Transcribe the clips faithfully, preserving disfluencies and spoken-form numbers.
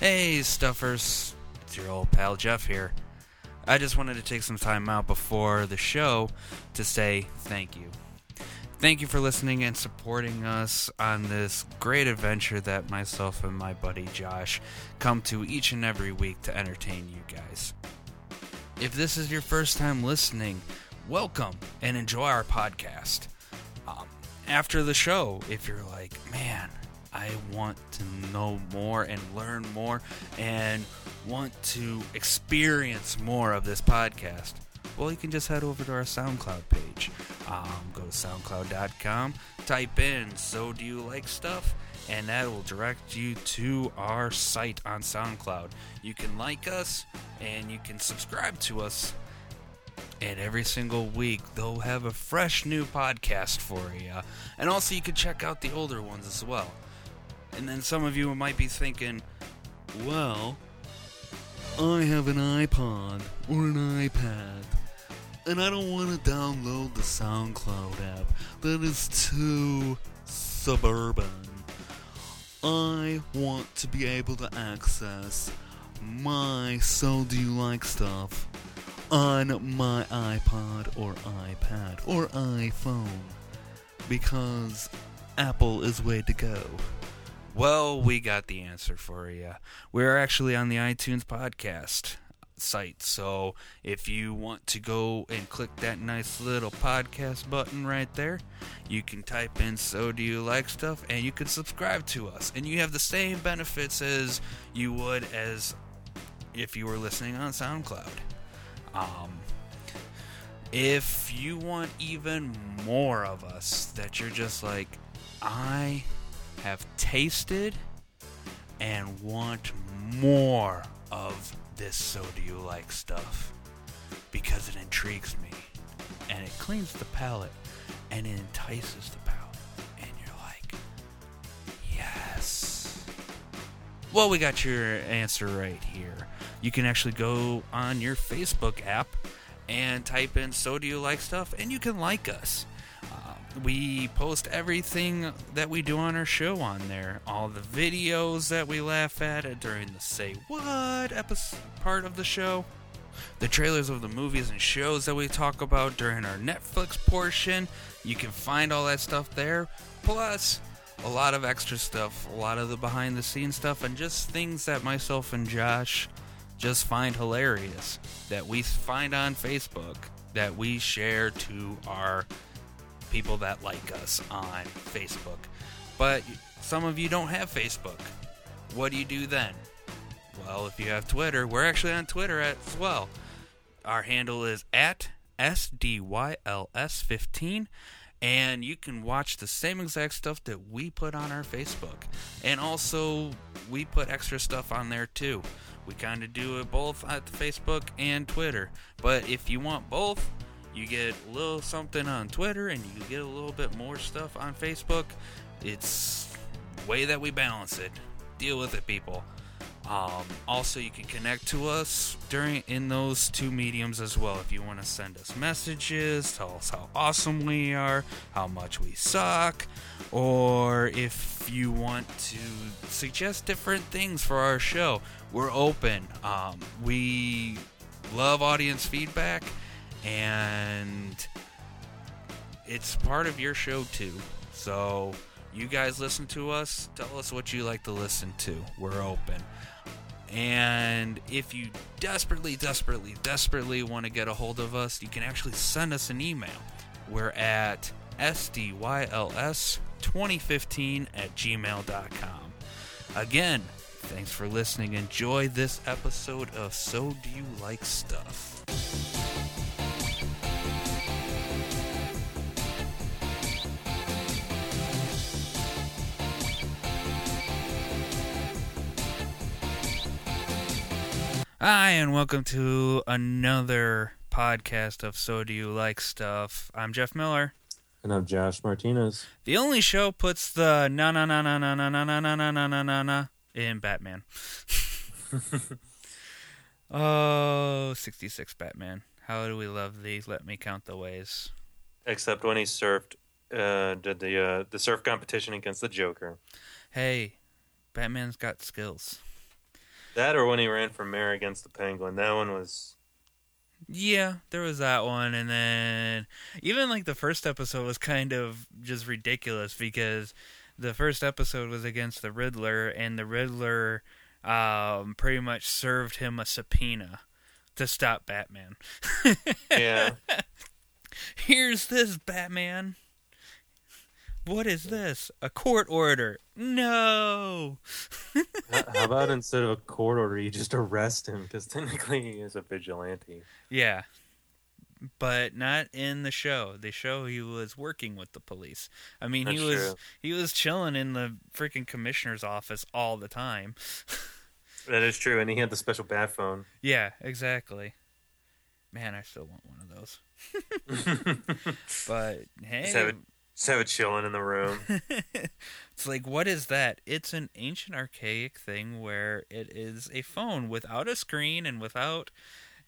Hey, Stuffers. It's your old pal Jeff here. I just wanted to take some time out before the show to say thank you. Thank you for listening and supporting us on this great adventure that myself and my buddy Josh come to each and every week to entertain you guys. If this is your first time listening, welcome and enjoy our podcast. Um, after the show, if you're like, man, I want to know more and learn more and want to experience more of this podcast, well, you can just head over to our SoundCloud page. Um, go to SoundCloud dot com, type in So Do You Like Stuff, and that will direct you to our site on SoundCloud. You can like us, and you can subscribe to us. And every single week, they'll have a fresh new podcast for you. And also, you can check out the older ones as well. And then some of you might be thinking, well, I have an iPod or an iPad, and I don't want to download the SoundCloud app. That is too suburban. I want to be able to access my So Do You Like Stuff on my iPod or iPad or iPhone, because Apple is way to go. Well, we got the answer for you. We're actually on the iTunes podcast site, so if you want to go and click that nice little podcast button right there, you can type in So Do You Like Stuff, and you can subscribe to us. And you have the same benefits as you would as if you were listening on SoundCloud. Um... If you want even more of us, that you're just like, I have tasted and want more of this So Do You Like Stuff, because it intrigues me and it cleans the palate and it entices the palate, and you're like, yes. Well, we got your answer right here. You can actually go on your Facebook app and type in So Do You Like Stuff, and you can like us. We post everything that we do on our show on there. All the videos that we laugh at during the Say What episode part of the show. The trailers of the movies and shows that we talk about during our Netflix portion. You can find all that stuff there. Plus, a lot of extra stuff. A lot of the behind-the-scenes stuff. And just things that myself and Josh just find hilarious. That we find on Facebook. That we share to our people that like us on Facebook. But some of you don't have Facebook. What do you do then? Well, if you have Twitter, we're actually on Twitter as well. Our handle is at S D Y L S fifteen, and you can watch the same exact stuff that we put on our Facebook. And also, we put extra stuff on there too. We kind of do it both at the Facebook and Twitter. But if you want both, you get a little something on Twitter, and you get a little bit more stuff on Facebook. It's the way that we balance it. Deal with it, people. Um, also, you can connect to us during in those two mediums as well. If you want to send us messages, tell us how awesome we are, how much we suck, or if you want to suggest different things for our show, we're open. Um, we love audience feedback. And it's part of your show too. So you guys listen to us. Tell us what you like to listen to. We're open. And if you desperately, desperately, desperately want to get a hold of us, you can actually send us an email. We're at S D Y L S twenty fifteen at gmail dot com. Again, thanks for listening. Enjoy this episode of So Do You Like Stuff. Hi, and welcome to another podcast of So Do You Like Stuff. I'm Jeff Miller. And I'm Josh Martinez. The only show puts the na na na na na na na na na na na na na in Batman. Oh, sixty-six Batman. How do we love thee? Let me count the ways. Except when he surfed, uh, did the uh, the surf competition against the Joker. Hey, Batman's got skills. That or when he ran for mayor against the Penguin. That one was... Yeah, there was that one. And then even like the first episode was kind of just ridiculous because the first episode was against the Riddler, and the Riddler um, pretty much served him a subpoena to stop Batman. Yeah. Here's this, Batman. What is this? A court order. No! How about instead of a court order, you just arrest him? Because technically he is a vigilante. Yeah. But not in the show. The show, he was working with the police. I mean, That's he was true. he was chilling in the freaking commissioner's office all the time. That is true. And he had the special bat phone. Yeah, exactly. Man, I still want one of those. But, hey... Just have it, just have it chilling in the room. It's like, what is that? It's an ancient, archaic thing where it is a phone without a screen and without...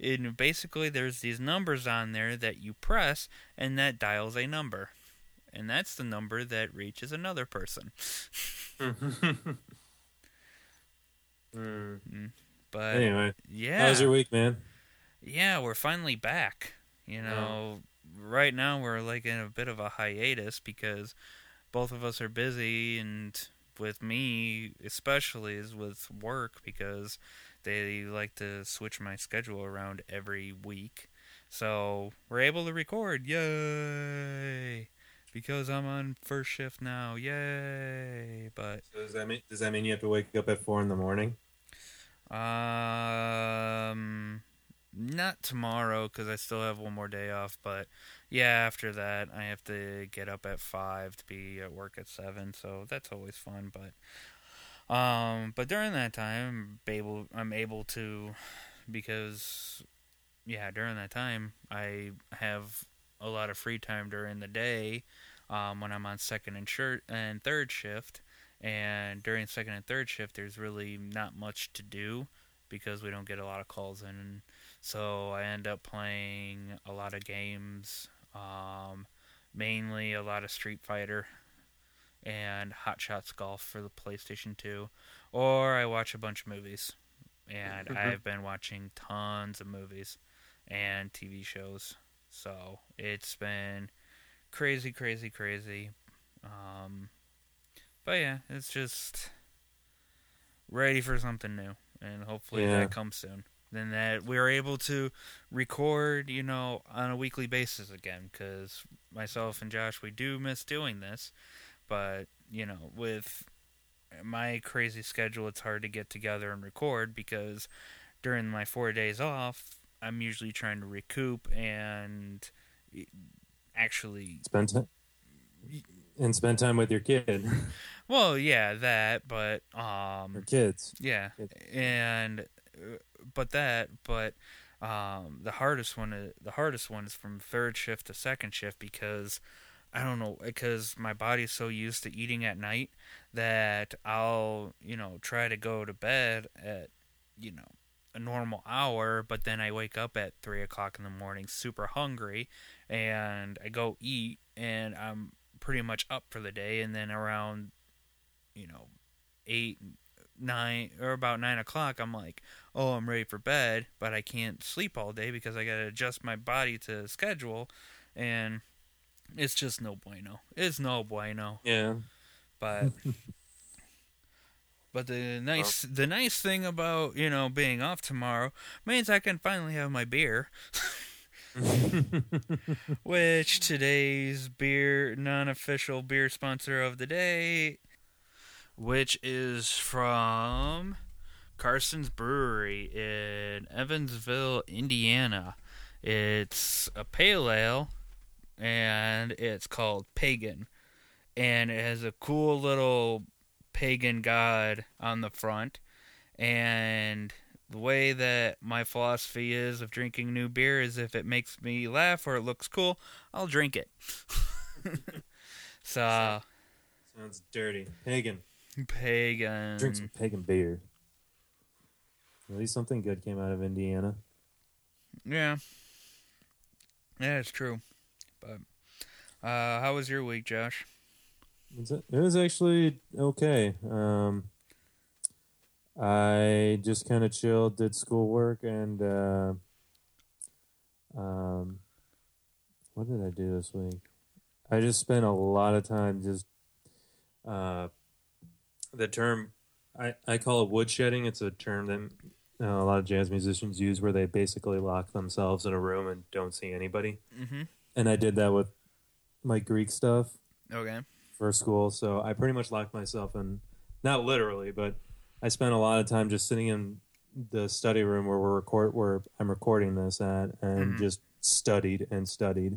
And basically, there's these numbers on there that you press, and that dials a number. And that's the number that reaches another person. mm. But anyway, yeah. How's your week, man? Yeah, we're finally back. You know, yeah. Right now we're like in a bit of a hiatus because both of us are busy, and with me especially is with work because... They like to switch my schedule around every week. So we're able to record. Yay! Because I'm on first shift now. Yay! But so does that mean does that mean you have to wake up at four in the morning? Um not tomorrow cuz I still have one more day off, but yeah, after that I have to get up at five to be at work at seven. So that's always fun, but Um, but during that time, I'm able, I'm able to, because, yeah, during that time, I have a lot of free time during the day, um, when I'm on second and, shir- and third shift, and during second and third shift, there's really not much to do, because we don't get a lot of calls in, so I end up playing a lot of games, um, mainly a lot of Street Fighter and Hot Shots Golf for the PlayStation two, or I watch a bunch of movies, and I've been watching tons of movies and T V shows, so it's been crazy, crazy, crazy, um, but yeah, it's just ready for something new, and hopefully yeah. that comes soon, then that we're able to record, you know, on a weekly basis again, because myself and Josh, we do miss doing this. But, you know, with my crazy schedule, it's hard to get together and record because during my four days off, I'm usually trying to recoup and actually... Spend time. And spend time with your kid. Well, yeah, that, but... um, Your kids. Yeah, kids. and... But that, but... um, the hardest one is, the hardest one is from third shift to second shift because... I don't know, because my body's so used to eating at night that I'll, you know, try to go to bed at, you know, a normal hour, but then I wake up at three o'clock in the morning super hungry, and I go eat, and I'm pretty much up for the day, and then around, you know, eight, nine, or about nine o'clock, I'm like, oh, I'm ready for bed, but I can't sleep all day because I got to adjust my body to schedule, and... It's just no bueno. It's no bueno. Yeah. But but the nice well, the nice thing about, you know, being off tomorrow means I can finally have my beer. Which today's beer non-official beer sponsor of the day, which is from Carson's Brewery in Evansville, Indiana. It's a pale ale. And it's called Pagan. And it has a cool little pagan god on the front. And the way that my philosophy is of drinking new beer is if it makes me laugh or it looks cool, I'll drink it. So sounds dirty. Pagan. Pagan. Drink some pagan beer. At least something good came out of Indiana. Yeah. Yeah, it's true. But uh, how was your week, Josh? It was actually okay. Um, I just kind of chilled, did schoolwork, and uh, um, what did I do this week? I just spent a lot of time just uh, the term I, I call it woodshedding. It's a term that Uh, a lot of jazz musicians use, where they basically lock themselves in a room and don't see anybody. Mm-hmm. And I did that with my Greek stuff. Okay. For school. So I pretty much locked myself in, not literally, but I spent a lot of time just sitting in the study room where we're record, where I'm recording this at, and mm-hmm. just studied and studied.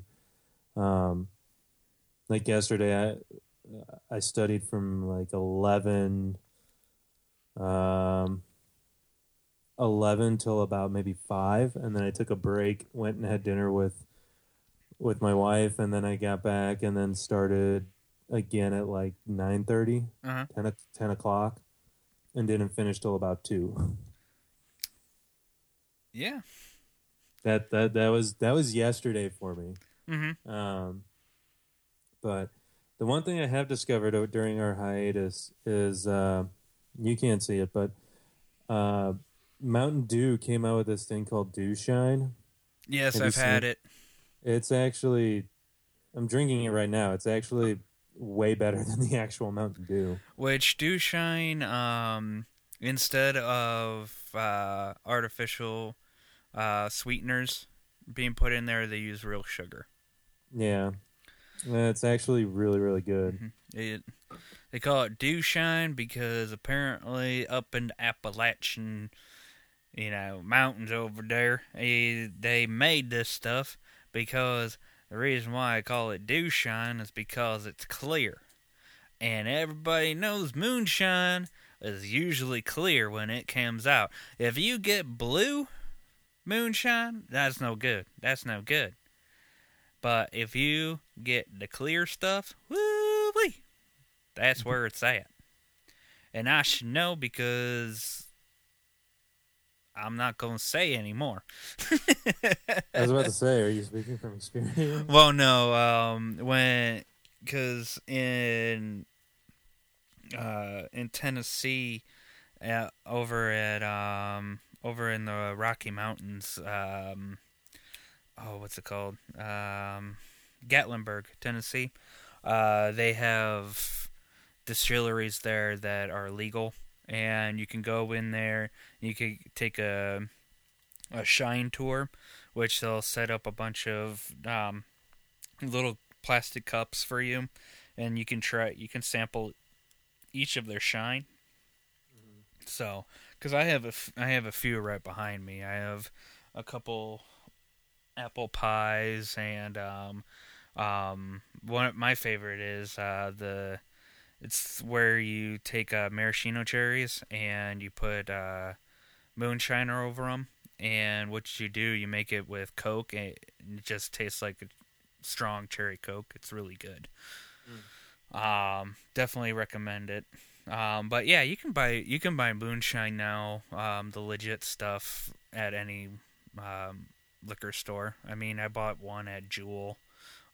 Um, like yesterday, I I studied from like eleven. Um. eleven till about maybe five, and then I took a break, went and had dinner with with my wife, and then I got back and then started again at like nine thirty, uh-huh. ten, ten o'clock, and didn't finish till about two. Yeah. That that that was that was yesterday for me. Mm-hmm. Um, but the one thing I have discovered during our hiatus is uh, you can't see it, but uh Mountain Dew came out with this thing called Dew Shine. Yes, I've had it? it. It's actually, I'm drinking it right now. It's actually way better than the actual Mountain Dew. Which Dew Shine, um, instead of uh, artificial uh, sweeteners being put in there, they use real sugar. Yeah, it's actually really, really good. Mm-hmm. It, they call it Dew Shine because apparently up in Appalachian, you know, mountains over there, they made this stuff because the reason why I call it Dew Shine is because it's clear. And everybody knows moonshine is usually clear when it comes out. If you get blue moonshine, that's no good. That's no good. But if you get the clear stuff, woo-wee, that's where it's at. And I should know because I'm not going to say anymore. I was about to say, are you speaking from experience? Well, no. Um, when, because in uh, in Tennessee, uh, over at um, over in the Rocky Mountains, um, oh, what's it called? Um, Gatlinburg, Tennessee. Uh, they have distilleries there that are legal. And you can go in there, you can take a a shine tour, which they'll set up a bunch of um, little plastic cups for you, and you can try, you can sample each of their shine. Mm-hmm. So, because I have a, I have a few right behind me. I have a couple apple pies, and um, um, one of my favorite is uh, the. It's where you take uh, maraschino cherries and you put uh, moonshiner over them. And what you do, you make it with Coke, and it just tastes like a strong cherry Coke. It's really good. Mm. Um, definitely recommend it. Um, but yeah, you can buy you can buy moonshine now, um, the legit stuff at any um, liquor store. I mean, I bought one at Jewel.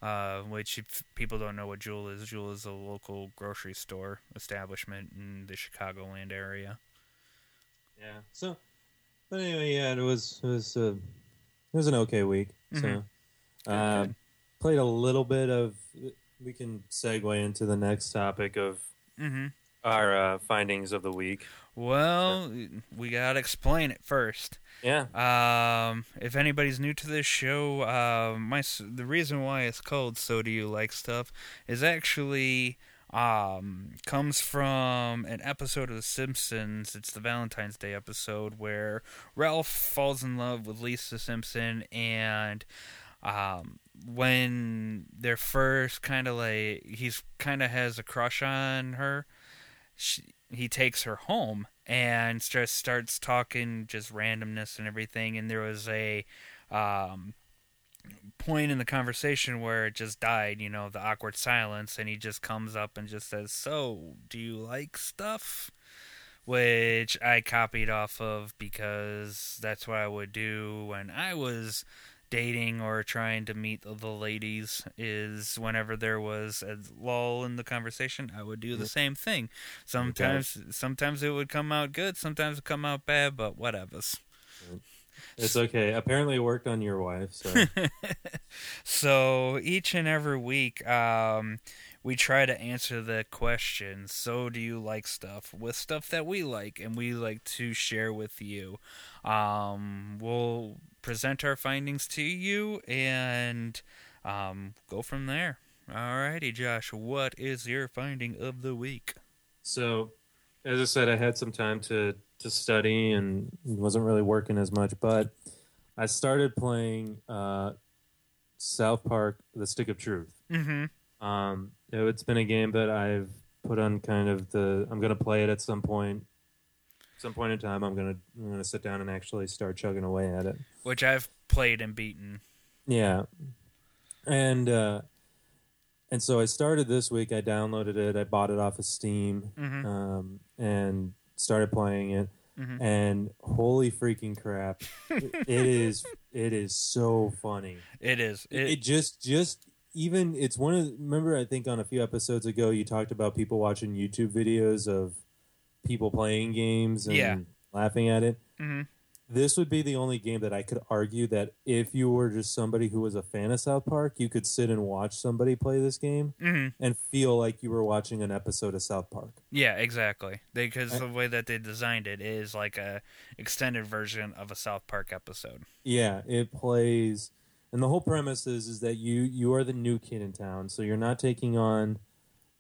Uh, which, if people don't know what Jewel is, Jewel is a local grocery store establishment in the Chicagoland area. Yeah. So, but anyway, yeah, it was it was a, it was an okay week. Mm-hmm. So, uh, okay. Played a little bit of. We can segue into the next topic of mm-hmm. our uh, findings of the week. Well, yeah. We gotta explain it first. Yeah. Um, if anybody's new to this show, uh, my the reason why it's called "So Do You Like Stuff" is actually um, comes from an episode of The Simpsons. It's the Valentine's Day episode where Ralph falls in love with Lisa Simpson, and um, when they're first kind of like he's kind of has a crush on her, she, he takes her home. And just starts talking just randomness and everything. And there was a um, point in the conversation where it just died, you know, the awkward silence. And he just comes up and just says, "So, do you like stuff?" Which I copied off of because that's what I would do when I was dating or trying to meet the ladies is whenever there was a lull in the conversation, I would do the same thing. Sometimes okay. sometimes it would come out good, sometimes it would come out bad, but whatevers. It's okay. Apparently it worked on your wife. So, so each and every week um, we try to answer the question, so do you like stuff, with stuff that we like and we like to share with you. Um, we'll... present our findings to you and um, go from there. Alrighty, Josh, what is your finding of the week? So, as I said, I had some time to, to study and wasn't really working as much, but I started playing uh, South Park, The Stick of Truth. Mm-hmm. Um, it's been a game that I've put on kind of the, I'm going to play it at some point. Some point in time, I'm gonna I'm gonna sit down and actually start chugging away at it, which I've played and beaten. Yeah, and uh, and so I started this week. I downloaded it. I bought it off of Steam, mm-hmm. um, and started playing it. Mm-hmm. And holy freaking crap! it, it is it is so funny. It is. It, it just just. Even it's one of. Remember, I think on a few episodes ago, you talked about people watching YouTube videos of people playing games and yeah. laughing at it. Mm-hmm. This would be the only game that I could argue that if you were just somebody who was a fan of South Park, you could sit and watch somebody play this game mm-hmm. and feel like you were watching an episode of South Park. Yeah, exactly. Because I, the way that they designed it is like a extended version of a South Park episode. Yeah, it plays... And the whole premise is, is that you, you are the new kid in town, so you're not taking on...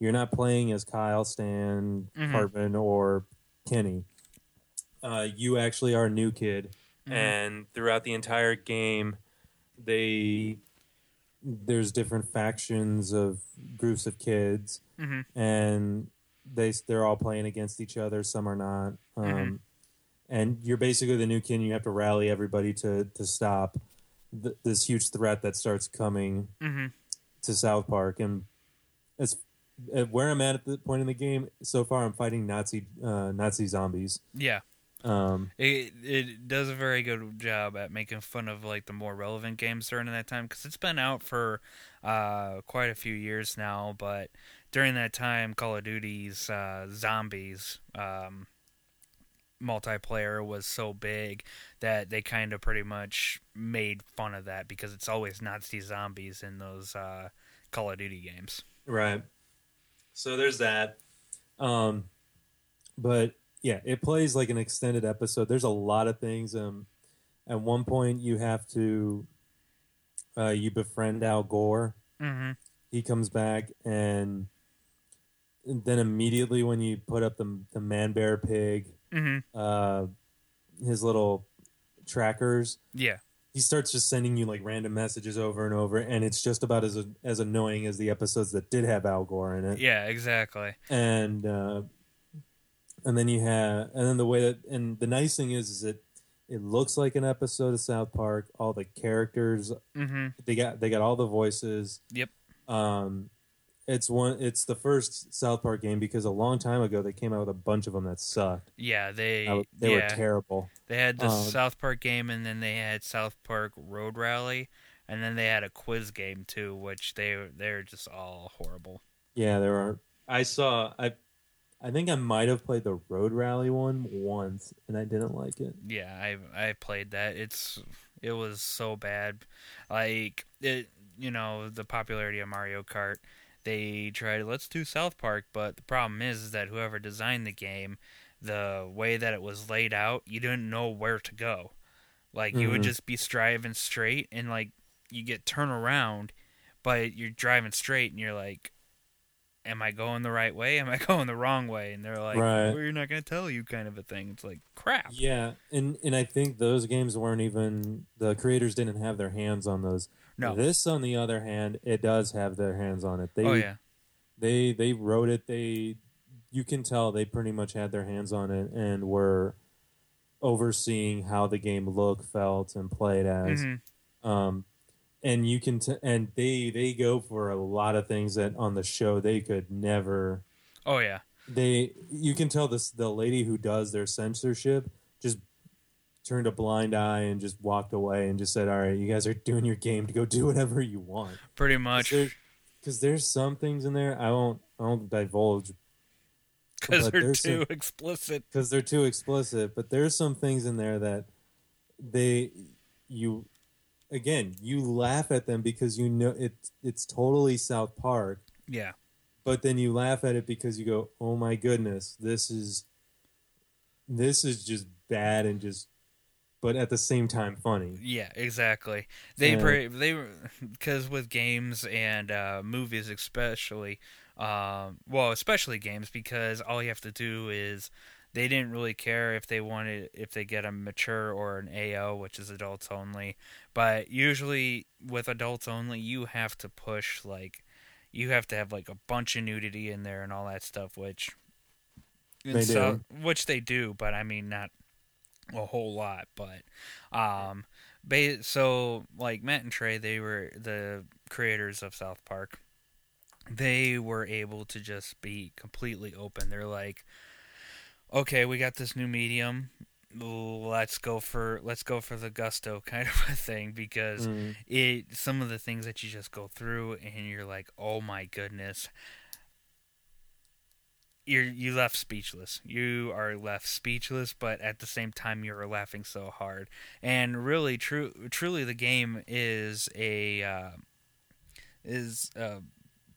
You're not playing as Kyle, Stan, mm-hmm. Cartman, or Kenny. Uh, you actually are a new kid, mm-hmm. and throughout the entire game, they there's different factions of groups of kids, mm-hmm. and they they're all playing against each other. Some are not, um, mm-hmm. and you're basically the new kid. And you have to rally everybody to to stop th- this huge threat that starts coming mm-hmm. to South Park, and as At where I'm at at the point in the game so far, I'm fighting Nazi uh, Nazi zombies. Yeah, um, it it does a very good job at making fun of like the more relevant games during that time because it's been out for uh, quite a few years now. But during that time, Call of Duty's uh, zombies um, multiplayer was so big that they kind of pretty much made fun of that because it's always Nazi zombies in those uh, Call of Duty games. Right. So there's that. Um, but, yeah, it plays like an extended episode. There's a lot of things. Um, at one point, you have to... Uh, you befriend Al Gore. Mm-hmm. He comes back, and then immediately when you put up the, the man-bear pig, mm-hmm. uh, his little trackers... Yeah. He starts just sending you like random messages over and over, and it's just about as as annoying as the episodes that did have Al Gore in it. Yeah, exactly. And uh, and then you have, and then the way that, and the nice thing is, is it it looks like an episode of South Park. All the characters, mm-hmm. they got they got all the voices. Yep. Um, it's one. It's the first South Park game because a long time ago they came out with a bunch of them that sucked. Yeah, they I, they yeah. were terrible. They had the um, South Park game, and then they had South Park Road Rally, and then they had a quiz game too, which they they're just all horrible. Yeah, there are. I saw. I I think I might have played the Road Rally one once, and I didn't like it. Yeah, I I played that. It's it was so bad. Like it, you know, the popularity of Mario Kart. They tried. Let's do South Park, but the problem is, is that whoever designed the game. The way that it was laid out, you didn't know where to go. Like, mm-hmm. you would just be driving straight, and, like, you get turn around, but you're driving straight, and you're like, am I going the right way? Am I going the wrong way? And they're like, right. Well, you're not going to tell you kind of a thing. It's like, crap. Yeah, and, and I think those games weren't even... The creators didn't have their hands on those. No. This, on the other hand, it does have their hands on it. They, oh, yeah. They, they wrote it, they... You can tell they pretty much had their hands on it and were overseeing how the game looked, felt, and played as. Mm-hmm. Um, and you can, t- and they they go for a lot of things that on the show they could never. Oh yeah, they you can tell this the lady who does their censorship just turned a blind eye and just walked away and just said, all right, you guys are doing your game to go do whatever you want. Pretty much. Because there, there's some things in there I won't, I won't divulge. Because they're too some, explicit. Because they're too explicit. But there's some things in there that they, you, again, you laugh at them because you know it, it's totally South Park. Yeah. But then you laugh at it because you go, oh my goodness, this is, this is just bad and just, but at the same time funny. Yeah, exactly. They and, they because with games and uh, movies especially, um, well, especially games, because all you have to do is they didn't really care if they wanted if they get a mature or an A O, which is adults only. But usually with adults only, you have to push like you have to have like a bunch of nudity in there and all that stuff, which they so, do. Which they do, but I mean not a whole lot, but um ba- so like Matt and Trey, they were the creators of South Park. They were able to just be completely open. They're like, okay, we got this new medium. Let's go for let's go for the gusto kind of a thing, because mm. it some of the things that you just go through and you're like, "Oh my goodness." You're you left speechless. You are left speechless, but at the same time, you're laughing so hard. And really, true, truly, the game is a uh, is uh,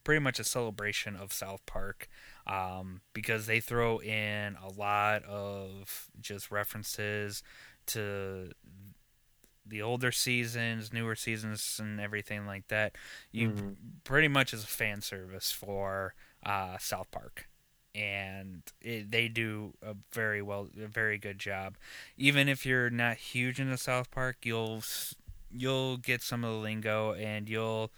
pretty much a celebration of South Park, um, because they throw in a lot of just references to the older seasons, newer seasons, and everything like that. You mm-hmm. pretty much is a fan service for uh, South Park. And it, they do a very well, a very good job. Even if you're not huge into South Park, you'll you'll get some of the lingo and you'll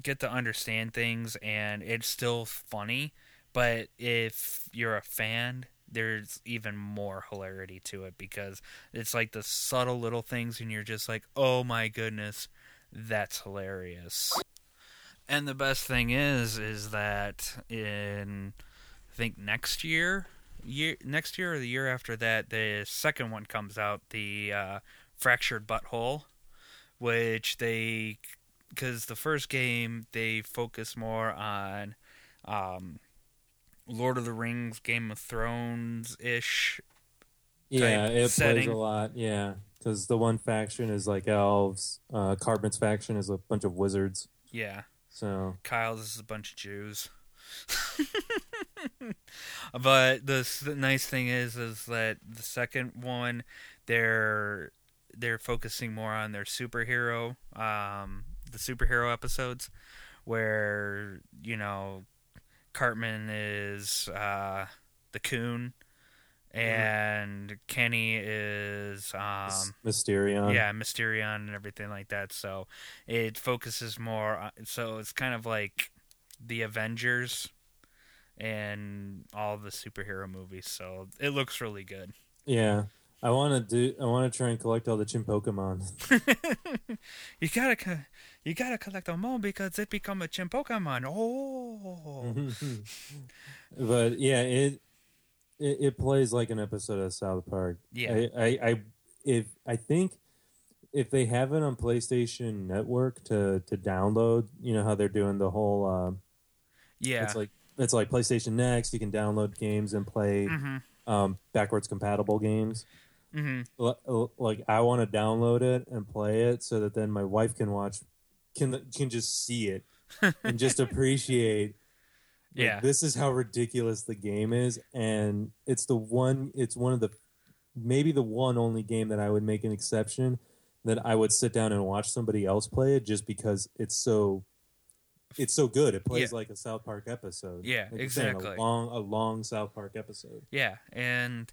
get to understand things, and it's still funny. But if you're a fan, there's even more hilarity to it, because it's like the subtle little things, and you're just like, "Oh my goodness, that's hilarious." And the best thing is, is that in, I think next year, year next year or the year after that, the second one comes out, the uh, Fractured Butthole, which they, because the first game, they focus more on um, Lord of the Rings, Game of Thrones-ish Yeah, it setting. plays a lot, yeah, because the one faction is like elves, uh, Carbon's faction is a bunch of wizards. Yeah. So Kyle's is a bunch of Jews, but the, the nice thing is, is that the second one, they're they're focusing more on their superhero, um, the superhero episodes, where you know, Cartman is uh, the Coon, and mm-hmm. Kenny is um, Mysterion. Yeah, Mysterion and everything like that. So it focuses more on, so it's kind of like the Avengers and all the superhero movies. So it looks really good. Yeah. I want to do I want to try and collect all the chimp Pokemon. you got to you got to collect them all because it become a chimp Pokemon. Oh. But yeah, it It, it plays like an episode of South Park. Yeah, I, I, I, if I think if they have it on PlayStation Network to, to download, you know how they're doing the whole. Uh, yeah, it's like it's like PlayStation Next. You can download games and play mm-hmm. um, backwards compatible games. Mm-hmm. L- like I want to download it and play it so that then my wife can watch, can can just see it and just appreciate. Like, yeah, this is how ridiculous the game is, and it's the one. It's one of the, maybe the one only game that I would make an exception that I would sit down and watch somebody else play it just because it's so, it's so good. It plays yeah. like a South Park episode. Yeah, like exactly. Saying, a long, a long South Park episode. Yeah, and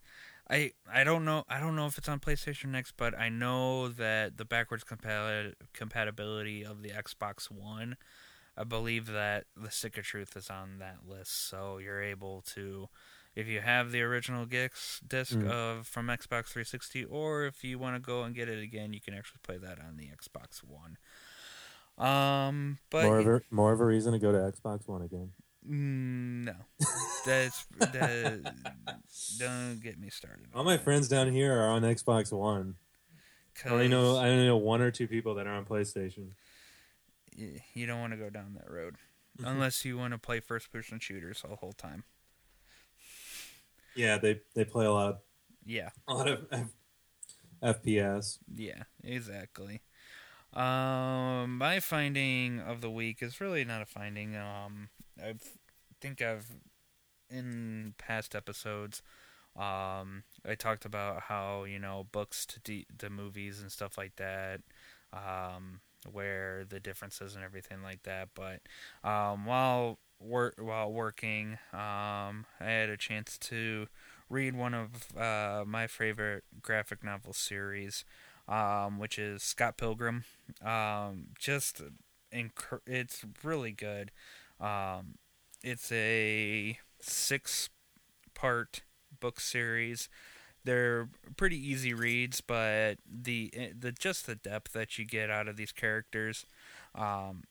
I, I don't know, I don't know if it's on PlayStation Next, but I know that the backwards compat- compatibility of the Xbox One. I believe that the Stick of Truth is on that list, so you're able to, if you have the original disc mm. of from Xbox three sixty, or if you want to go and get it again, you can actually play that on the Xbox One. Um, but more of a, more of a reason to go to Xbox One again. No. That's that, don't get me started. All my that. friends down here are on Xbox One. I only know I only know one or two people that are on PlayStation. You don't want to go down that road. Mm-hmm. Unless you want to play first-person shooters the whole time. Yeah, they, they play a lot of... Yeah. A lot of F- FPS. Yeah, exactly. Um, my finding of the week is really not a finding. Um, I think I've, in past episodes, um, I talked about how, you know, books to de- the movies and stuff like that, um, where the differences and everything like that. But um, while wor- while working, um, I had a chance to read one of uh, my favorite graphic novel series, um, which is Scott Pilgrim. Um, just inc- it's really good. Um, it's a six-part book series. They're pretty easy reads, but the the just the depth that you get out of these characters, um,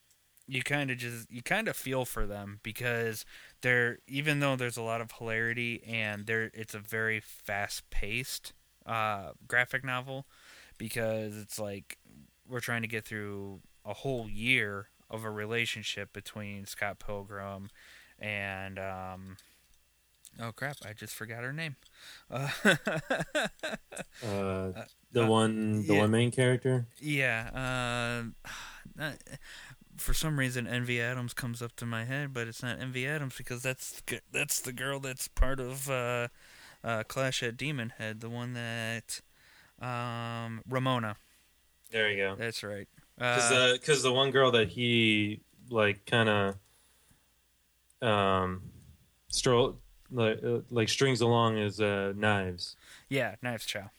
you kind of just you kind of feel for them, because they're even though there's a lot of hilarity and there it's a very fast-paced uh, graphic novel, because it's like we're trying to get through a whole year of a relationship between Scott Pilgrim and um, oh crap! I just forgot her name. Uh, uh, the uh, one, the yeah. one main character. Yeah. Uh, not, for some reason, Envy Adams comes up to my head, but it's not Envy Adams, because that's that's the girl that's part of uh, uh, Clash at Demon Head. The one that um, Ramona. There you go. That's right. Because uh, the because the one girl that he like kind of um strolled. Like, uh, like strings along is uh, Knives. Yeah, Knives Chow.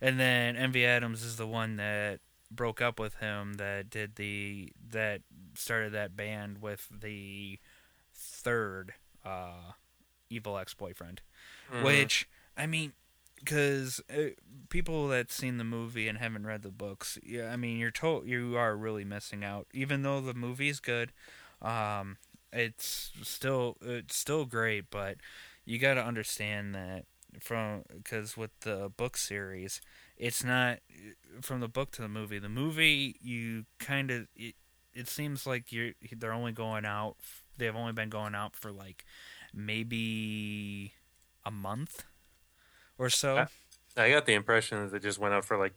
And then Envy Adams is the one that broke up with him, that did the that started that band with the third uh, evil ex-boyfriend. Mm-hmm. Which, I mean, because uh, people that's seen the movie and haven't read the books, yeah, I mean, you're told you are really missing out. Even though the movie's good, um. It's still it's still great, but you got to understand that from because with the book series, it's not from the book to the movie. The movie, you kind of it, it seems like you they're only going out. They've only been going out for like maybe a month or so. I, I got the impression that they just went out for like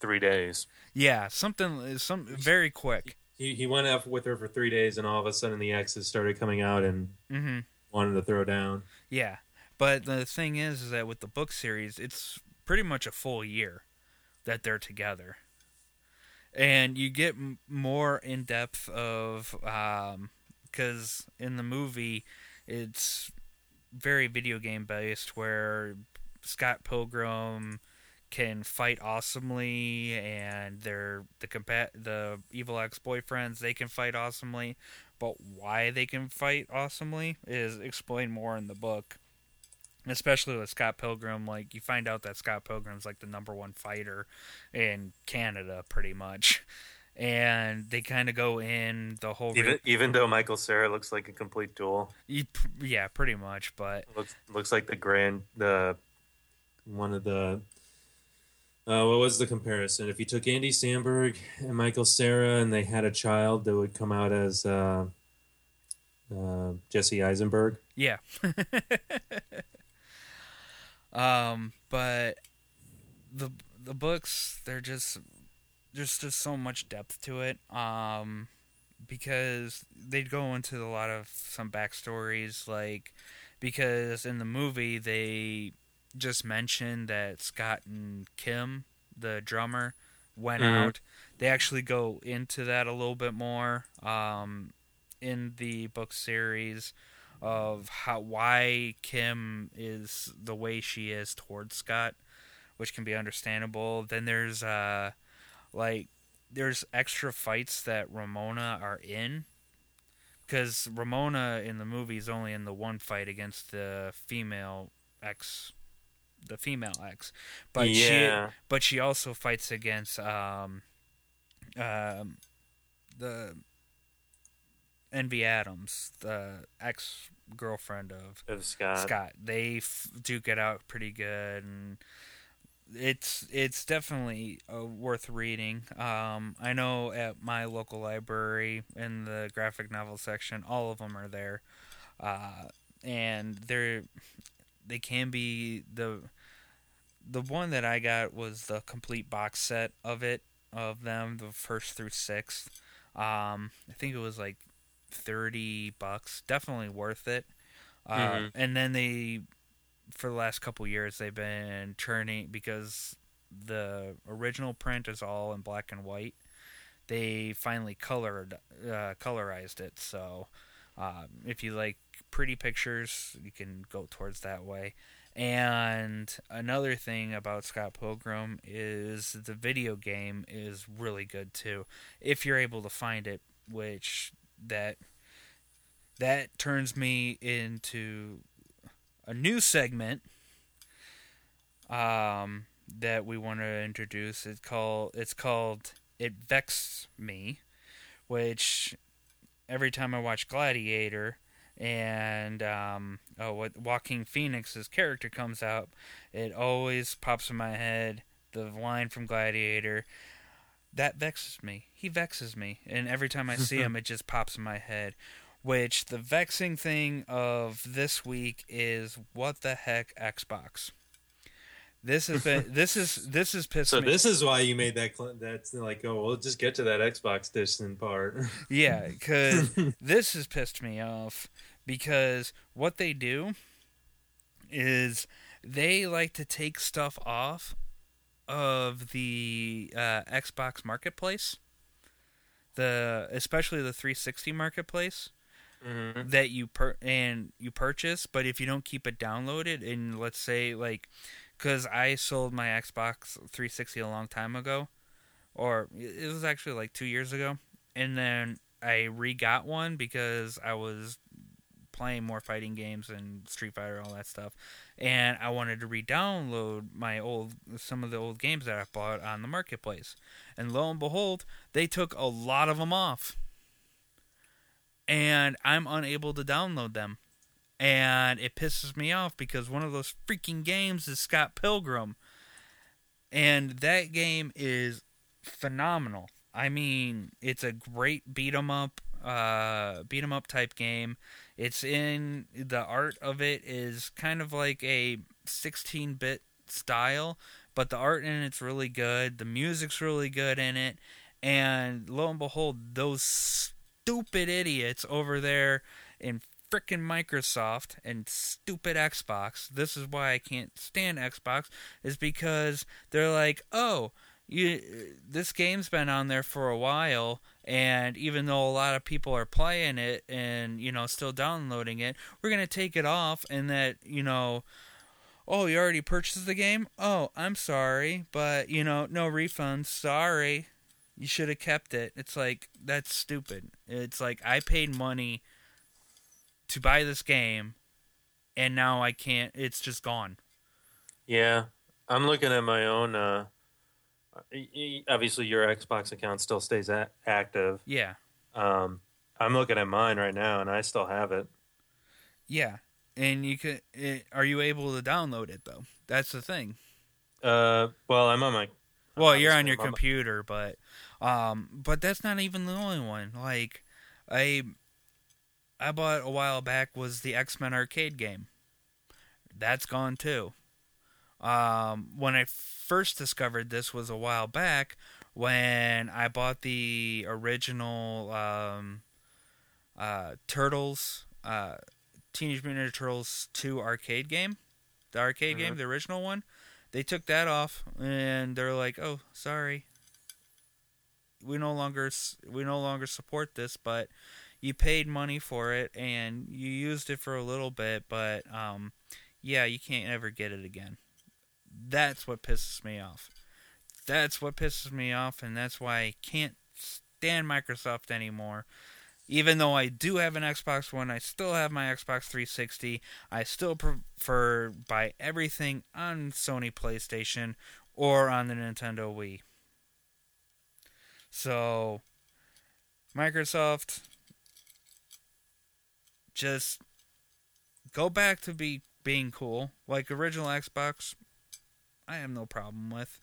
three days. Yeah, something some very quick. He he went out with her for three days, and all of a sudden the exes started coming out and mm-hmm. wanted to throw down. Yeah, but the thing is, is that with the book series, it's pretty much a full year that they're together, and you get m- more in depth of um because in the movie it's very video game based, where Scott Pilgrim can fight awesomely, and they're the compa- the evil ex-boyfriends, they can fight awesomely, but why they can fight awesomely is explained more in the book, especially with Scott Pilgrim. Like, you find out that Scott Pilgrim's like the number one fighter in Canada, pretty much, and they kind of go in the whole... Even, re- even though Michael Cera looks like a complete tool. Yeah, pretty much, but... Looks, looks like the grand... the one of the... Uh, what was the comparison? If you took Andy Samberg and Michael Cera and they had a child, that would come out as uh, uh, Jesse Eisenberg. Yeah. um, but the the books, they're just there's just so much depth to it. Um, because they'd go into a lot of some backstories, like because in the movie they just mentioned that Scott and Kim, the drummer, went mm-hmm. out. They actually go into that a little bit more um, in the book series of how why Kim is the way she is towards Scott, which can be understandable. Then there's uh, like there's extra fights that Ramona are in, because Ramona in the movie is only in the one fight against the female ex. the female ex, but yeah. she but she also fights against um um the Envy Adams, the ex-girlfriend of, of Scott. Scott. They f- duke it out pretty good, and it's it's definitely uh, worth reading. Um, I know at my local library in the graphic novel section, all of them are there, uh, and they're they can be the the one that I got was the complete box set of it of them, the first through sixth. Um, I think it was like thirty bucks. Definitely worth it. Uh, mm-hmm. And then they, for the last couple years, they've been churning, because the original print is all in black and white. They finally colored, uh, colorized it. So um, if you like pretty pictures, you can go towards that way. And another thing about Scott Pilgrim is the video game is really good too, if you're able to find it, which that that turns me into a new segment um, that we want to introduce. It's called it's called It Vexed Me, which every time I watch Gladiator and um, oh, what Joaquin Phoenix's character comes out, it always pops in my head, the line from Gladiator, that vexes me. He vexes me. And every time I see him, it just pops in my head. Which, the vexing thing of this week is, what the heck, Xbox? This has been this is this is pissed. So me. This is why you made that cl- that's like, oh, we'll just get to that Xbox distant part. Yeah, because this has pissed me off, because what they do is they like to take stuff off of the uh, Xbox Marketplace, the especially the three sixty Marketplace. Mm-hmm. That you per- and you purchase, but if you don't keep it downloaded, and let's say like. Because I sold my Xbox three sixty a long time ago. Or it was actually like two years ago. And then I re-got one because I was playing more fighting games and Street Fighter and all that stuff. And I wanted to re-download my old, some of the old games that I bought on the marketplace. And lo and behold, they took a lot of them off. And I'm unable to download them. And it pisses me off, because one of those freaking games is Scott Pilgrim. And that game is phenomenal. I mean, it's a great beat-em-up uh, beat-em-up type game. It's in... The art of it is kind of like a sixteen-bit style, but the art in it's really good. The music's really good in it. And lo and behold, those stupid idiots over there in frickin' Microsoft and stupid Xbox. This is why I can't stand Xbox, is because they're like, oh, you, this game's been on there for a while, and even though a lot of people are playing it and, you know, still downloading it, we're going to take it off, and that, you know, oh, you already purchased the game? Oh, I'm sorry, but, you know, no refunds. Sorry. You should have kept it. It's like, that's stupid. It's like, I paid money to buy this game, and now I can't. It's just gone. Yeah, I'm looking at my own. Uh, obviously, your Xbox account still stays a- active. Yeah. Um, I'm looking at mine right now, and I still have it. Yeah, and you could. It, are you able to download it though? That's the thing. Uh, well, I'm on my. Well, obviously you're on your I'm computer, on my... but um, but that's not even the only one. Like, I. I bought a while back was the X-Men arcade game. That's gone too. Um, when I first discovered this was a while back when I bought the original um, uh, Turtles, uh, Teenage Mutant Turtles two arcade game. The arcade mm-hmm. game, the original one. They took that off and they're like, oh, sorry. We no longer we no longer support this, but you paid money for it, and you used it for a little bit, but, um, yeah, you can't ever get it again. That's what pisses me off. That's what pisses me off, and that's why I can't stand Microsoft anymore. Even though I do have an Xbox One, I still have my Xbox three sixty. I still prefer buy everything on Sony PlayStation or on the Nintendo Wii. So, Microsoft... just go back to be being cool. Like, original Xbox, I have no problem with.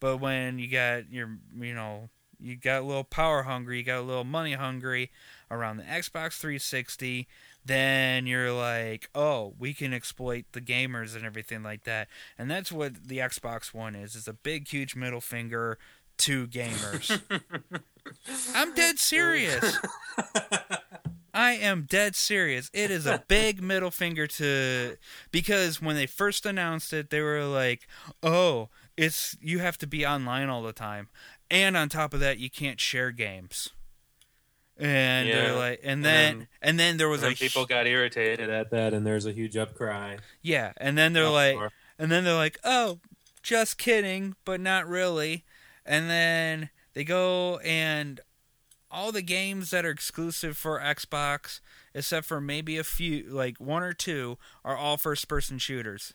But when you got your, you know, you got a little power hungry, you got a little money hungry around the Xbox three sixty, then you're like, oh, we can exploit the gamers and everything like that. And that's what the Xbox One is. It's a big, huge middle finger to gamers. I'm dead serious. I am dead serious. It is a big middle finger to... Because when they first announced it, they were like, oh, it's you have to be online all the time. And on top of that, you can't share games. And yeah. they're like, and then, and, and then there was a people got irritated at that, and there's a huge outcry. Yeah, and then they're oh, like, sure. and then they're like, oh, just kidding, but not really. And then they go and all the games that are exclusive for Xbox, except for maybe a few, like one or two, are all first-person shooters.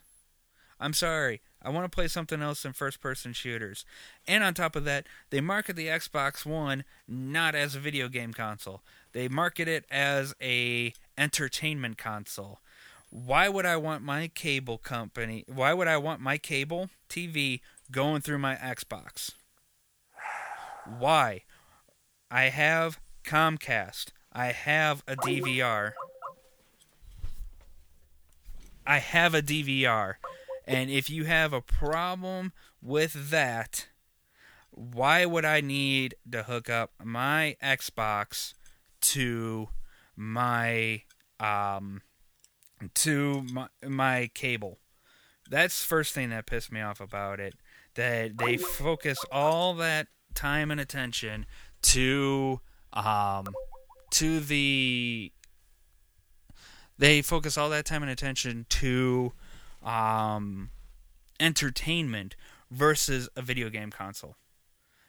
I'm sorry. I want to play something else than first-person shooters. And on top of that, they market the Xbox One not as a video game console. They market it as a entertainment console. Why would I want my cable company... Why would I want my cable T V going through my Xbox? Why? I have Comcast. I have a D V R. I have a D V R. And if you have a problem with that, why would I need to hook up my Xbox to my um to my, my cable? That's the first thing that pissed me off about it. That they focus all that time and attention to um to the they focus all that time and attention to Um, entertainment versus a video game console,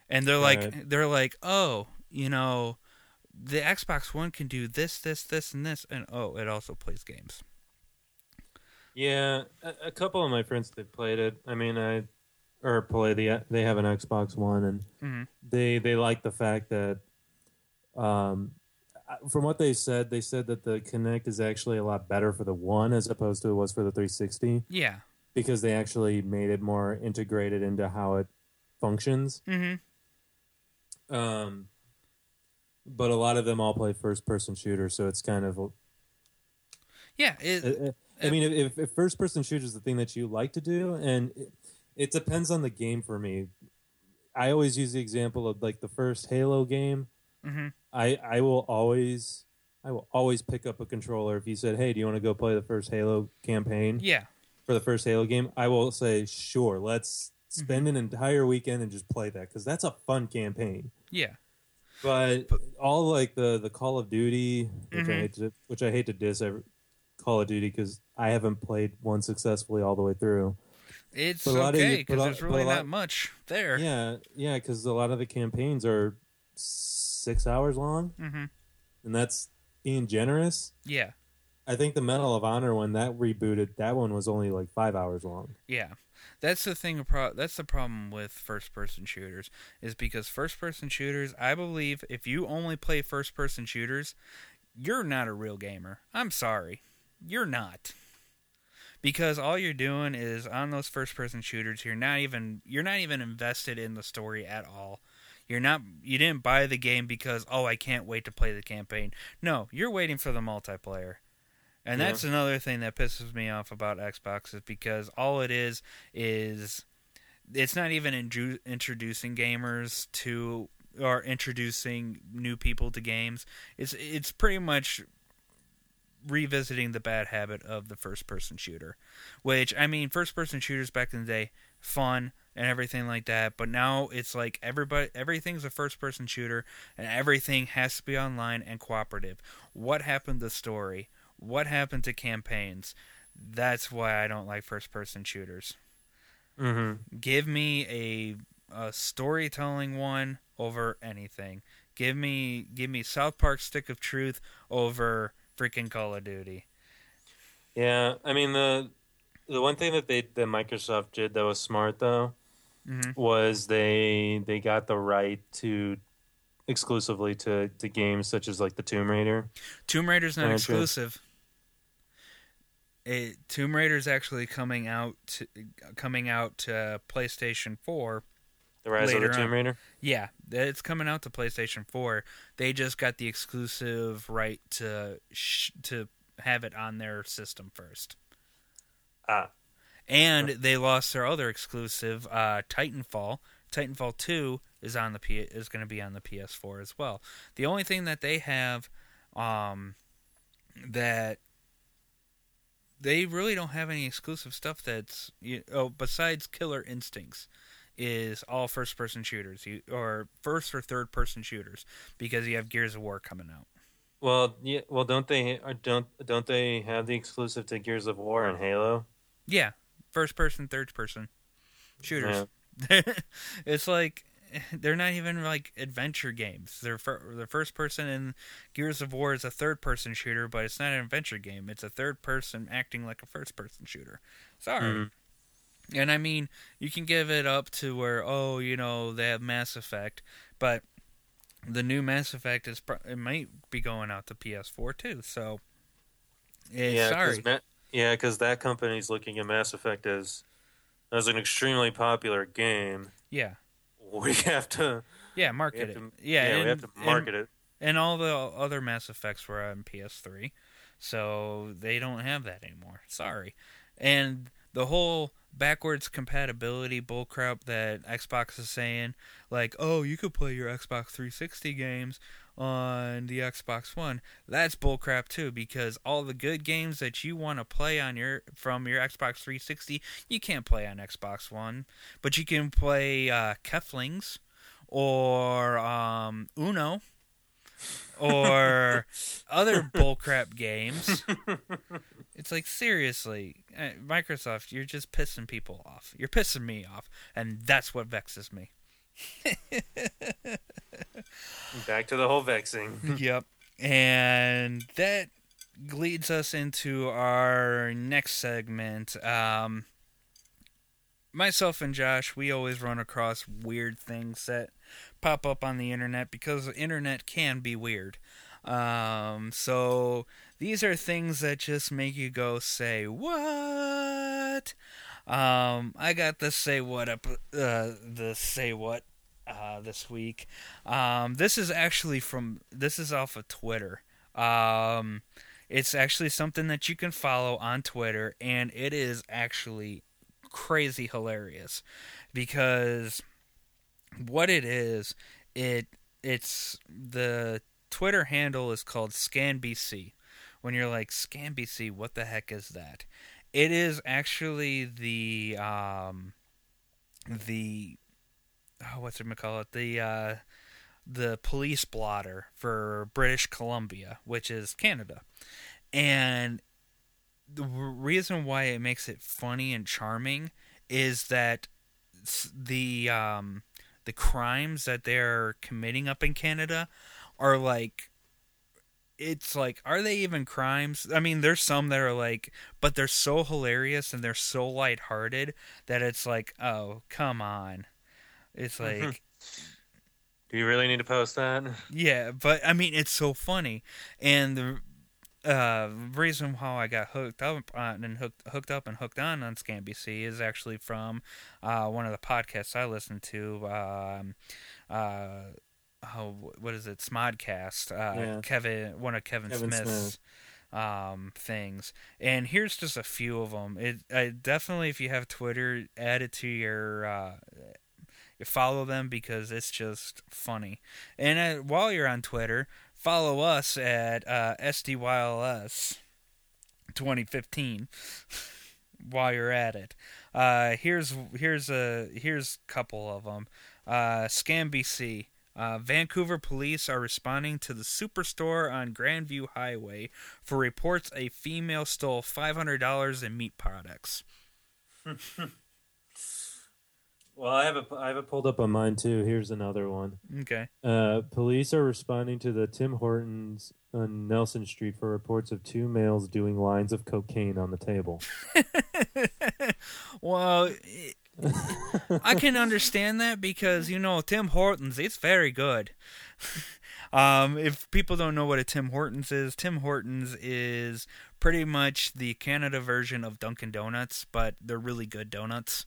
and they're like, right. they're like, oh, you know, the Xbox One can do this, this, this, and this, and oh, it also plays games. Yeah, a, a couple of my friends that played it. I mean, I or play the they have an Xbox One, and mm-hmm. they they like the fact that, um, from what they said, they said that the Kinect is actually a lot better for the One as opposed to it was for the three sixty. Yeah. Because they actually made it more integrated into how it functions. Mm-hmm. Um, but a lot of them all play first-person shooter, so it's kind of... A, yeah. It, I, I it, mean, if, if first-person shooter is the thing that you like to do, and it, it depends on the game for me. I always use the example of, like, the first Halo game. Mm-hmm. I, I will always I will always pick up a controller. If you said, hey, do you want to go play the first Halo campaign? Yeah. For the first Halo game, I will say, sure, let's spend mm-hmm. an entire weekend and just play that, because that's a fun campaign. Yeah. But, but all like the, the Call of Duty, which, mm-hmm. I hate to, which I hate to diss every, Call of Duty, because I haven't played one successfully all the way through. It's but okay, because there's really lot, not much there. Yeah, yeah, because a lot of the campaigns are six hours long, mm-hmm. and that's being generous. Yeah, I think the Medal of Honor when that rebooted, that one was only like five hours long. Yeah, that's the thing. That's the problem with first-person shooters is because first-person shooters, I believe, if you only play first-person shooters, you're not a real gamer. I'm sorry, you're not, because all you're doing is on those first-person shooters. You're not even you're not even invested in the story at all. You're not. You didn't buy the game because oh, I can't wait to play the campaign. No, you're waiting for the multiplayer, and yeah. that's another thing that pisses me off about Xbox is because all it is is it's not even in, introducing gamers to or introducing new people to games. It's it's pretty much revisiting the bad habit of the first-person shooter, which I mean, first-person shooters back in the day, fun. And everything like that, but now it's like everybody, everything's a first-person shooter, and everything has to be online and cooperative. What happened to story? What happened to campaigns? That's why I don't like first-person shooters. Mm-hmm. Give me a, a storytelling one over anything. Give me, give me South Park Stick of Truth over freaking Call of Duty. Yeah, I mean the the one thing that they that Microsoft did that was smart though. Mm-hmm. Was they they got the right to exclusively to, to games such as like the Tomb Raider. Tomb Raider's not exclusive. It, Tomb Raider's actually coming out to, coming out to PlayStation four. The Rise of the Tomb Raider? Yeah, it's coming out to PlayStation four. They just got the exclusive right to sh- to have it on their system first. Ah. And they lost their other exclusive, uh, Titanfall. Titanfall two is on the P- is going to be on the P S four as well. The only thing that they have, um, that they really don't have any exclusive stuff that's you, oh besides Killer Instincts, is all first person shooters, you, or first or third person shooters, because you have Gears of War coming out. Well, yeah, well, don't they don't don't they have the exclusive to Gears of War and Halo? Yeah, first person, third person shooters. Yeah. It's like they're not even like adventure games. They're fir- the first person, and Gears of War is a third person shooter, but it's not an adventure game. It's a third person acting like a first person shooter. Sorry. Mm. And I mean, you can give it up to where, oh, you know, they have Mass Effect, but the new Mass Effect is pro- it might be going out to P S four too. So yeah, yeah, sorry. Cause Ma- yeah, because that company's looking at Mass Effect as as an extremely popular game. Yeah, we have to. Yeah, market it. To, yeah, yeah and, we have to market and, it. And all the other Mass Effects were on P S three, so they don't have that anymore. Sorry, and the whole backwards compatibility bullcrap that Xbox is saying, like, oh, you could play your Xbox three sixty games on the Xbox One. That's bullcrap too, because all the good games that you want to play on your from your Xbox three sixty, you can't play on Xbox One, but you can play uh, Keflings or um, Uno or other bullcrap games. It's like, seriously, Microsoft, you're just pissing people off. You're pissing me off, and that's what vexes me. Back to the whole vexing. Yep. And that leads us into our next segment. Um, myself and Josh, we always run across weird things that pop up on the internet, because the internet can be weird. Um, so these are things that just make you go, say what? Um, I got the say what up, uh, the say what, uh, this week. Um, this is actually from, this is off of Twitter. Um, it's actually something that you can follow on Twitter, and it is actually crazy hilarious, because what it is, it, it's the Twitter handle is called ScanBC. When you're like, ScanBC, what the heck is that? It is actually the um, the oh, what's it gonna call it? The uh, the police blotter for British Columbia, which is Canada. And the reason why it makes it funny and charming is that the um, the crimes that they're committing up in Canada are like, it's like, are they even crimes? I mean, there's some that are like, but they're so hilarious and they're so lighthearted that it's like, oh, come on. It's like, mm-hmm. Do you really need to post that? Yeah, but I mean, it's so funny. And the uh, reason how I got hooked up on and hooked, hooked up and hooked on on ScanBC is actually from uh, one of the podcasts I listen to. Um, uh, Oh, what is it? Smodcast. Uh, yeah. Kevin, one of Kevin, Kevin Smith's Smith. um, things. And here's just a few of them. It I definitely, if you have Twitter, add it to your, uh, you follow them, because it's just funny. And uh, while you're on Twitter, follow us at uh, S D Y L S twenty fifteen while you're at it. Uh, here's here's a here's a couple of them. Uh, ScanBC. Uh, Vancouver police are responding to the Superstore on Grandview Highway for reports a female stole five hundred dollars in meat products. Well, I have a, I have it pulled up on mine, too. Here's another one. Okay. Uh, police are responding to the Tim Hortons on Nelson Street for reports of two males doing lines of cocaine on the table. Well, I can understand that because, you know, Tim Hortons, it's very good. Um, if people don't know what a Tim Hortons is, Tim Hortons is pretty much the Canada version of Dunkin' Donuts, but they're really good donuts.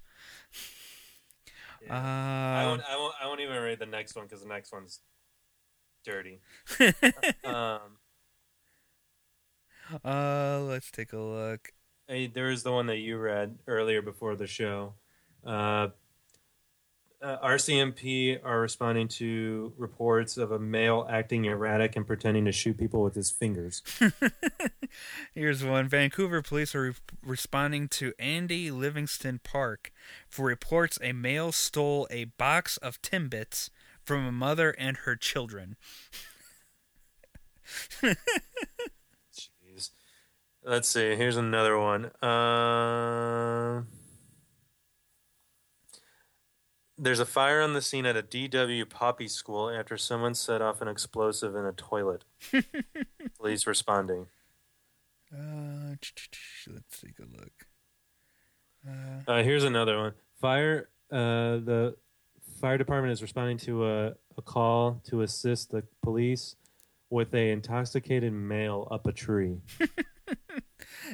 Yeah. Uh, I, won't, I, won't, I won't even read the next one because the next one's dirty. um, uh, let's take a look. Hey, there was the one that you read earlier before the show. Uh, uh, R C M P are responding to reports of a male acting erratic and pretending to shoot people with his fingers. Here's one. Vancouver police are re- responding to Andy Livingston Park for reports a male stole a box of Timbits from a mother and her children. Jeez. Let's see. Here's another one. Uh... There's a fire on the scene at a D W Poppy school after someone set off an explosive in a toilet. Police responding. Uh, let's take a look. Uh, uh, here's another one. Fire. Uh, the fire department is responding to a, a call to assist the police with an intoxicated male up a tree.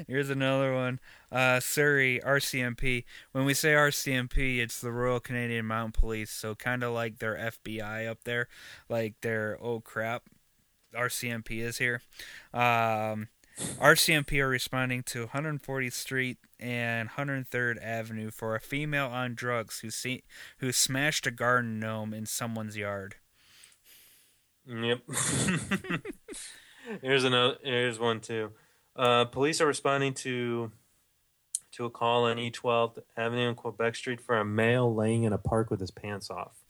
Here's another one. Uh, Surrey, R C M P. When we say R C M P, it's the Royal Canadian Mountain Police, so kind of like their F B I up there. Like their, oh crap, R C M P is here. Um, R C M P are responding to one hundred fortieth Street and one hundred third Avenue for a female on drugs who see, who smashed a garden gnome in someone's yard. Yep. Here's another. Here's one, too. Uh, police are responding to to a call on E twelfth Avenue and Quebec Street for a male laying in a park with his pants off.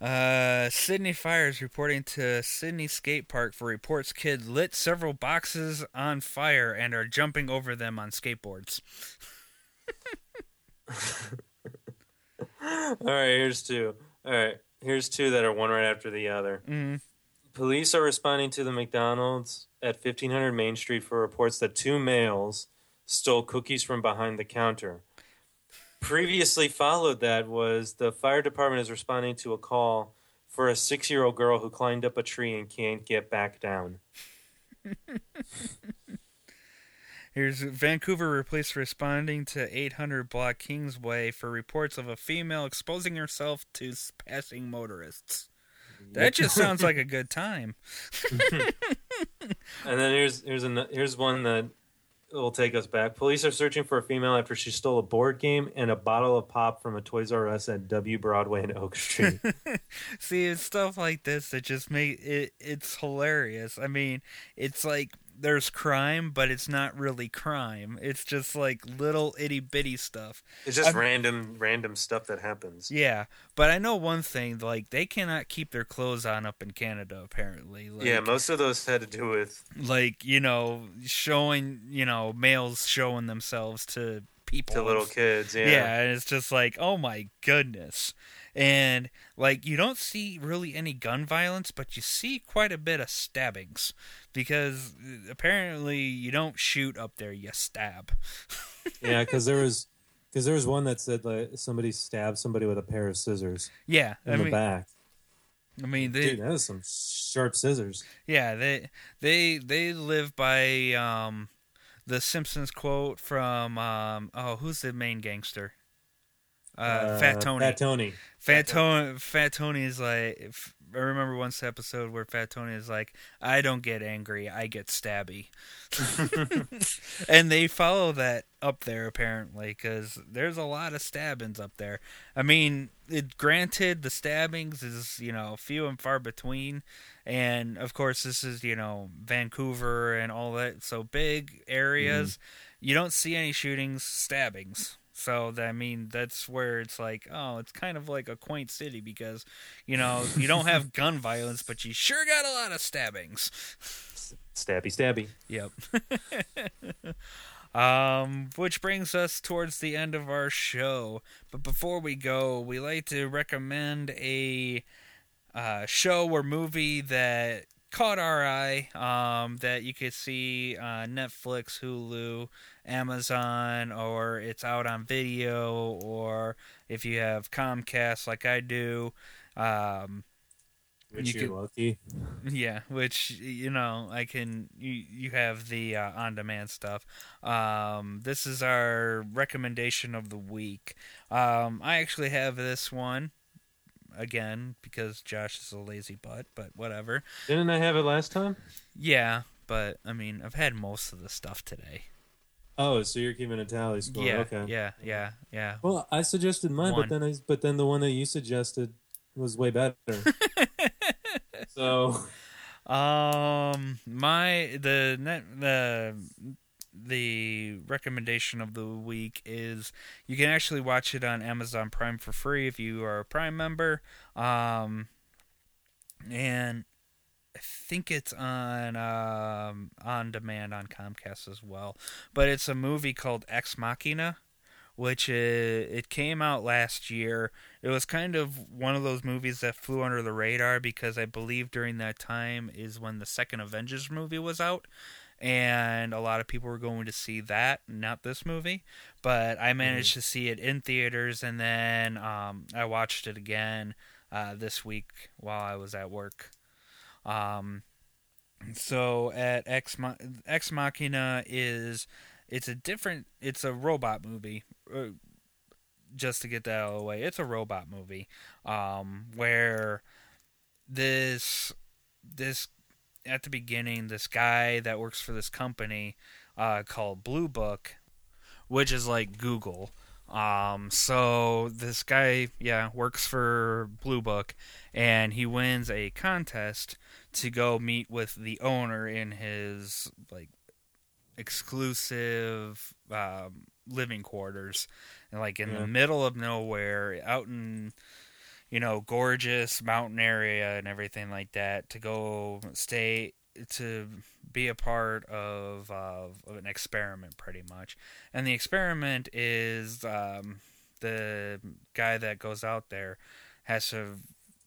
uh, Sydney Fire is reporting to Sydney Skate Park for reports kid lit several boxes on fire and are jumping over them on skateboards. All right, here's two. All right, here's two that are one right after the other. Mm-hmm. Police are responding to the McDonald's at fifteen hundred Main Street for reports that two males stole cookies from behind the counter. Previously followed that was the fire department is responding to a call for a six-year-old girl who climbed up a tree and can't get back down. Here's Vancouver police responding to eight hundred block Kingsway for reports of a female exposing herself to passing motorists. That just sounds like a good time. And then here's here's an, here's one that will take us back. Police are searching for a female after she stole a board game and a bottle of pop from a Toys R Us at W Broadway and Oak Street. See, it's stuff like this that just make it. It's hilarious. I mean, it's like there's crime, but it's not really crime. It's just like little itty bitty stuff. It's just I'm, random, random stuff that happens. Yeah, but I know one thing: like they cannot keep their clothes on up in Canada. Apparently, like, yeah, most of those had to do with like you know showing you know males showing themselves to people, to little kids. Yeah, yeah, and it's just like, oh my goodness. And like you don't see really any gun violence, but you see quite a bit of stabbings because apparently you don't shoot up there, you stab. Yeah, because there was because there was one that said like somebody stabbed somebody with a pair of scissors. Yeah, in I the mean, back. I mean, they, dude, that is some sharp scissors. Yeah, they they they live by um, the Simpsons quote from um, oh, who's the main gangster? Uh, uh, Fat Tony. Fat Tony. Fat Tony. Fat Tony is like, I remember once episode where Fat Tony is like, I don't get angry, I get stabby. And they follow that up there apparently because there's a lot of stabbings up there. I mean, it, granted, the stabbings is, you know, few and far between. And of course, this is, you know, Vancouver and all that. So big areas, mm. You don't see any shootings, stabbings. So, I mean, that's where it's like, oh, it's kind of like a quaint city because, you know, you don't have gun violence, but you sure got a lot of stabbings. Stabby, stabby. Yep. Um, which brings us towards the end of our show. But before we go, we like to recommend a uh, show or movie that caught our eye, um, that you could see on Netflix, Hulu, Amazon, or it's out on video, or if you have Comcast like I do. Um, which you you're could, lucky. Yeah, which, you know, I can... You, you have the uh, on-demand stuff. Um, this is our recommendation of the week. Um, I actually have this one. Again, because Josh is a lazy butt, but whatever. Didn't I have it last time? Yeah, but, I mean, I've had most of the stuff today. Oh, so you're keeping a tally score. Yeah, okay. yeah, yeah, yeah. Well, I suggested mine, one. but then I, but then the one that you suggested was way better. So, um, my the the the recommendation of the week is you can actually watch it on Amazon Prime for free if you are a Prime member. Um, and I think it's on um, on demand on Comcast as well. But it's a movie called Ex Machina, which is, it came out last year. It was kind of one of those movies that flew under the radar because I believe during that time is when the second Avengers movie was out. And a lot of people were going to see that, not this movie. But I managed mm-hmm. to see it in theaters, and then um, I watched it again uh, this week while I was at work. Um, so at Ex, Ex Machina is it's a different it's a robot movie. Just to get that out of the way, it's a robot movie um, where this this. At the beginning, this guy that works for this company uh, called Blue Book, which is like Google. Um, so this guy, yeah, works for Blue Book, and he wins a contest to go meet with the owner in his like exclusive um, living quarters, and like in yeah. the middle of nowhere, out in. You know, gorgeous mountain area and everything like that to go stay, to be a part of, uh, of an experiment pretty much. And the experiment is um, the guy that goes out there has to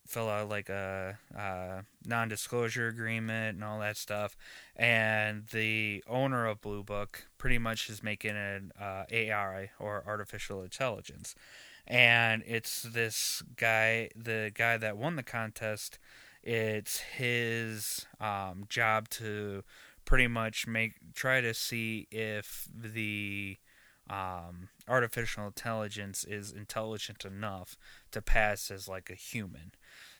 fill out like a, a non-disclosure agreement and all that stuff. And the owner of Blue Book pretty much is making an uh, A I or artificial intelligence. And it's this guy, the guy that won the contest, it's his um, job to pretty much make try to see if the um, artificial intelligence is intelligent enough to pass as like a human.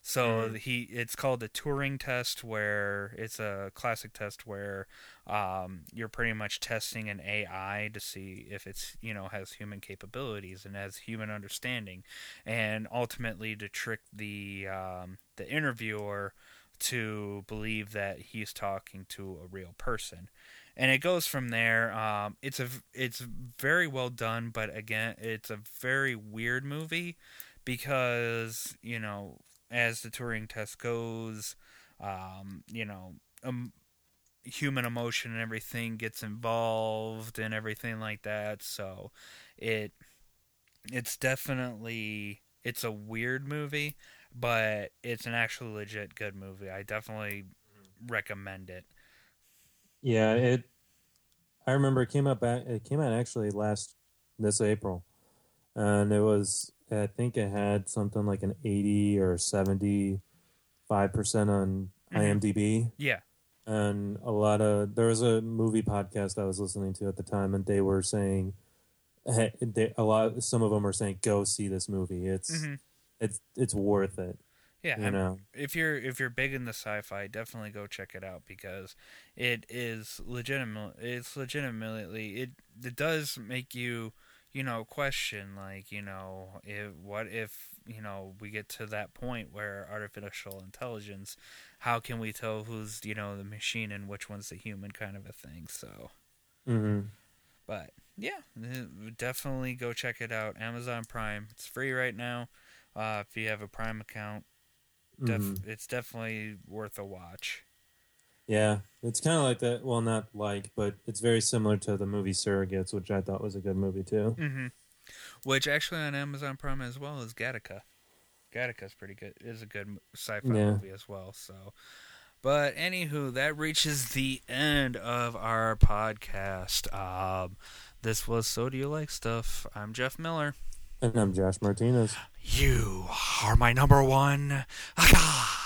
So mm-hmm. he it's called the Turing test, where it's a classic test where um, you're pretty much testing an A I to see if it's, you know, has human capabilities and has human understanding, and ultimately to trick the um, the interviewer to believe that he's talking to a real person. And it goes from there. Um, it's a it's very well done, but again, it's a very weird movie because, you know, as the Turing test goes, um, you know, um, human emotion and everything gets involved and everything like that. So it it's definitely, it's a weird movie, but it's an actual legit good movie. I definitely recommend it. Yeah, it. I remember it came out back. It came out actually last this April, and it was. I think it had something like an eighty or seventy-five percent on IMDb. Yeah. And a lot of... There was a movie podcast I was listening to at the time, and they were saying... Hey, they, a lot. Some of them are saying, go see this movie. It's mm-hmm. it's it's worth it. Yeah. You know? If you're if you're big in the sci-fi, definitely go check it out, because it is legitimate. It's legitimately... It, it does make you... you know, question, like, you know, if, what if, you know, we get to that point where artificial intelligence, how can we tell who's, you know, the machine and which one's the human kind of a thing, so. Mm-hmm. But, yeah, definitely go check it out. Amazon Prime, it's free right now. Uh, if you have a Prime account, def- mm-hmm. it's definitely worth a watch. Yeah, it's kind of like that. Well, not like, but it's very similar to the movie Surrogates, which I thought was a good movie, too. Mm-hmm. Which actually on Amazon Prime as well is Gattaca. Gattaca's pretty good. It is a good sci-fi yeah. movie as well. So, But anywho, that reaches the end of our podcast. Um, this was So Do You Like Stuff. I'm Jeff Miller. And I'm Josh Martinez. You are my number one guy.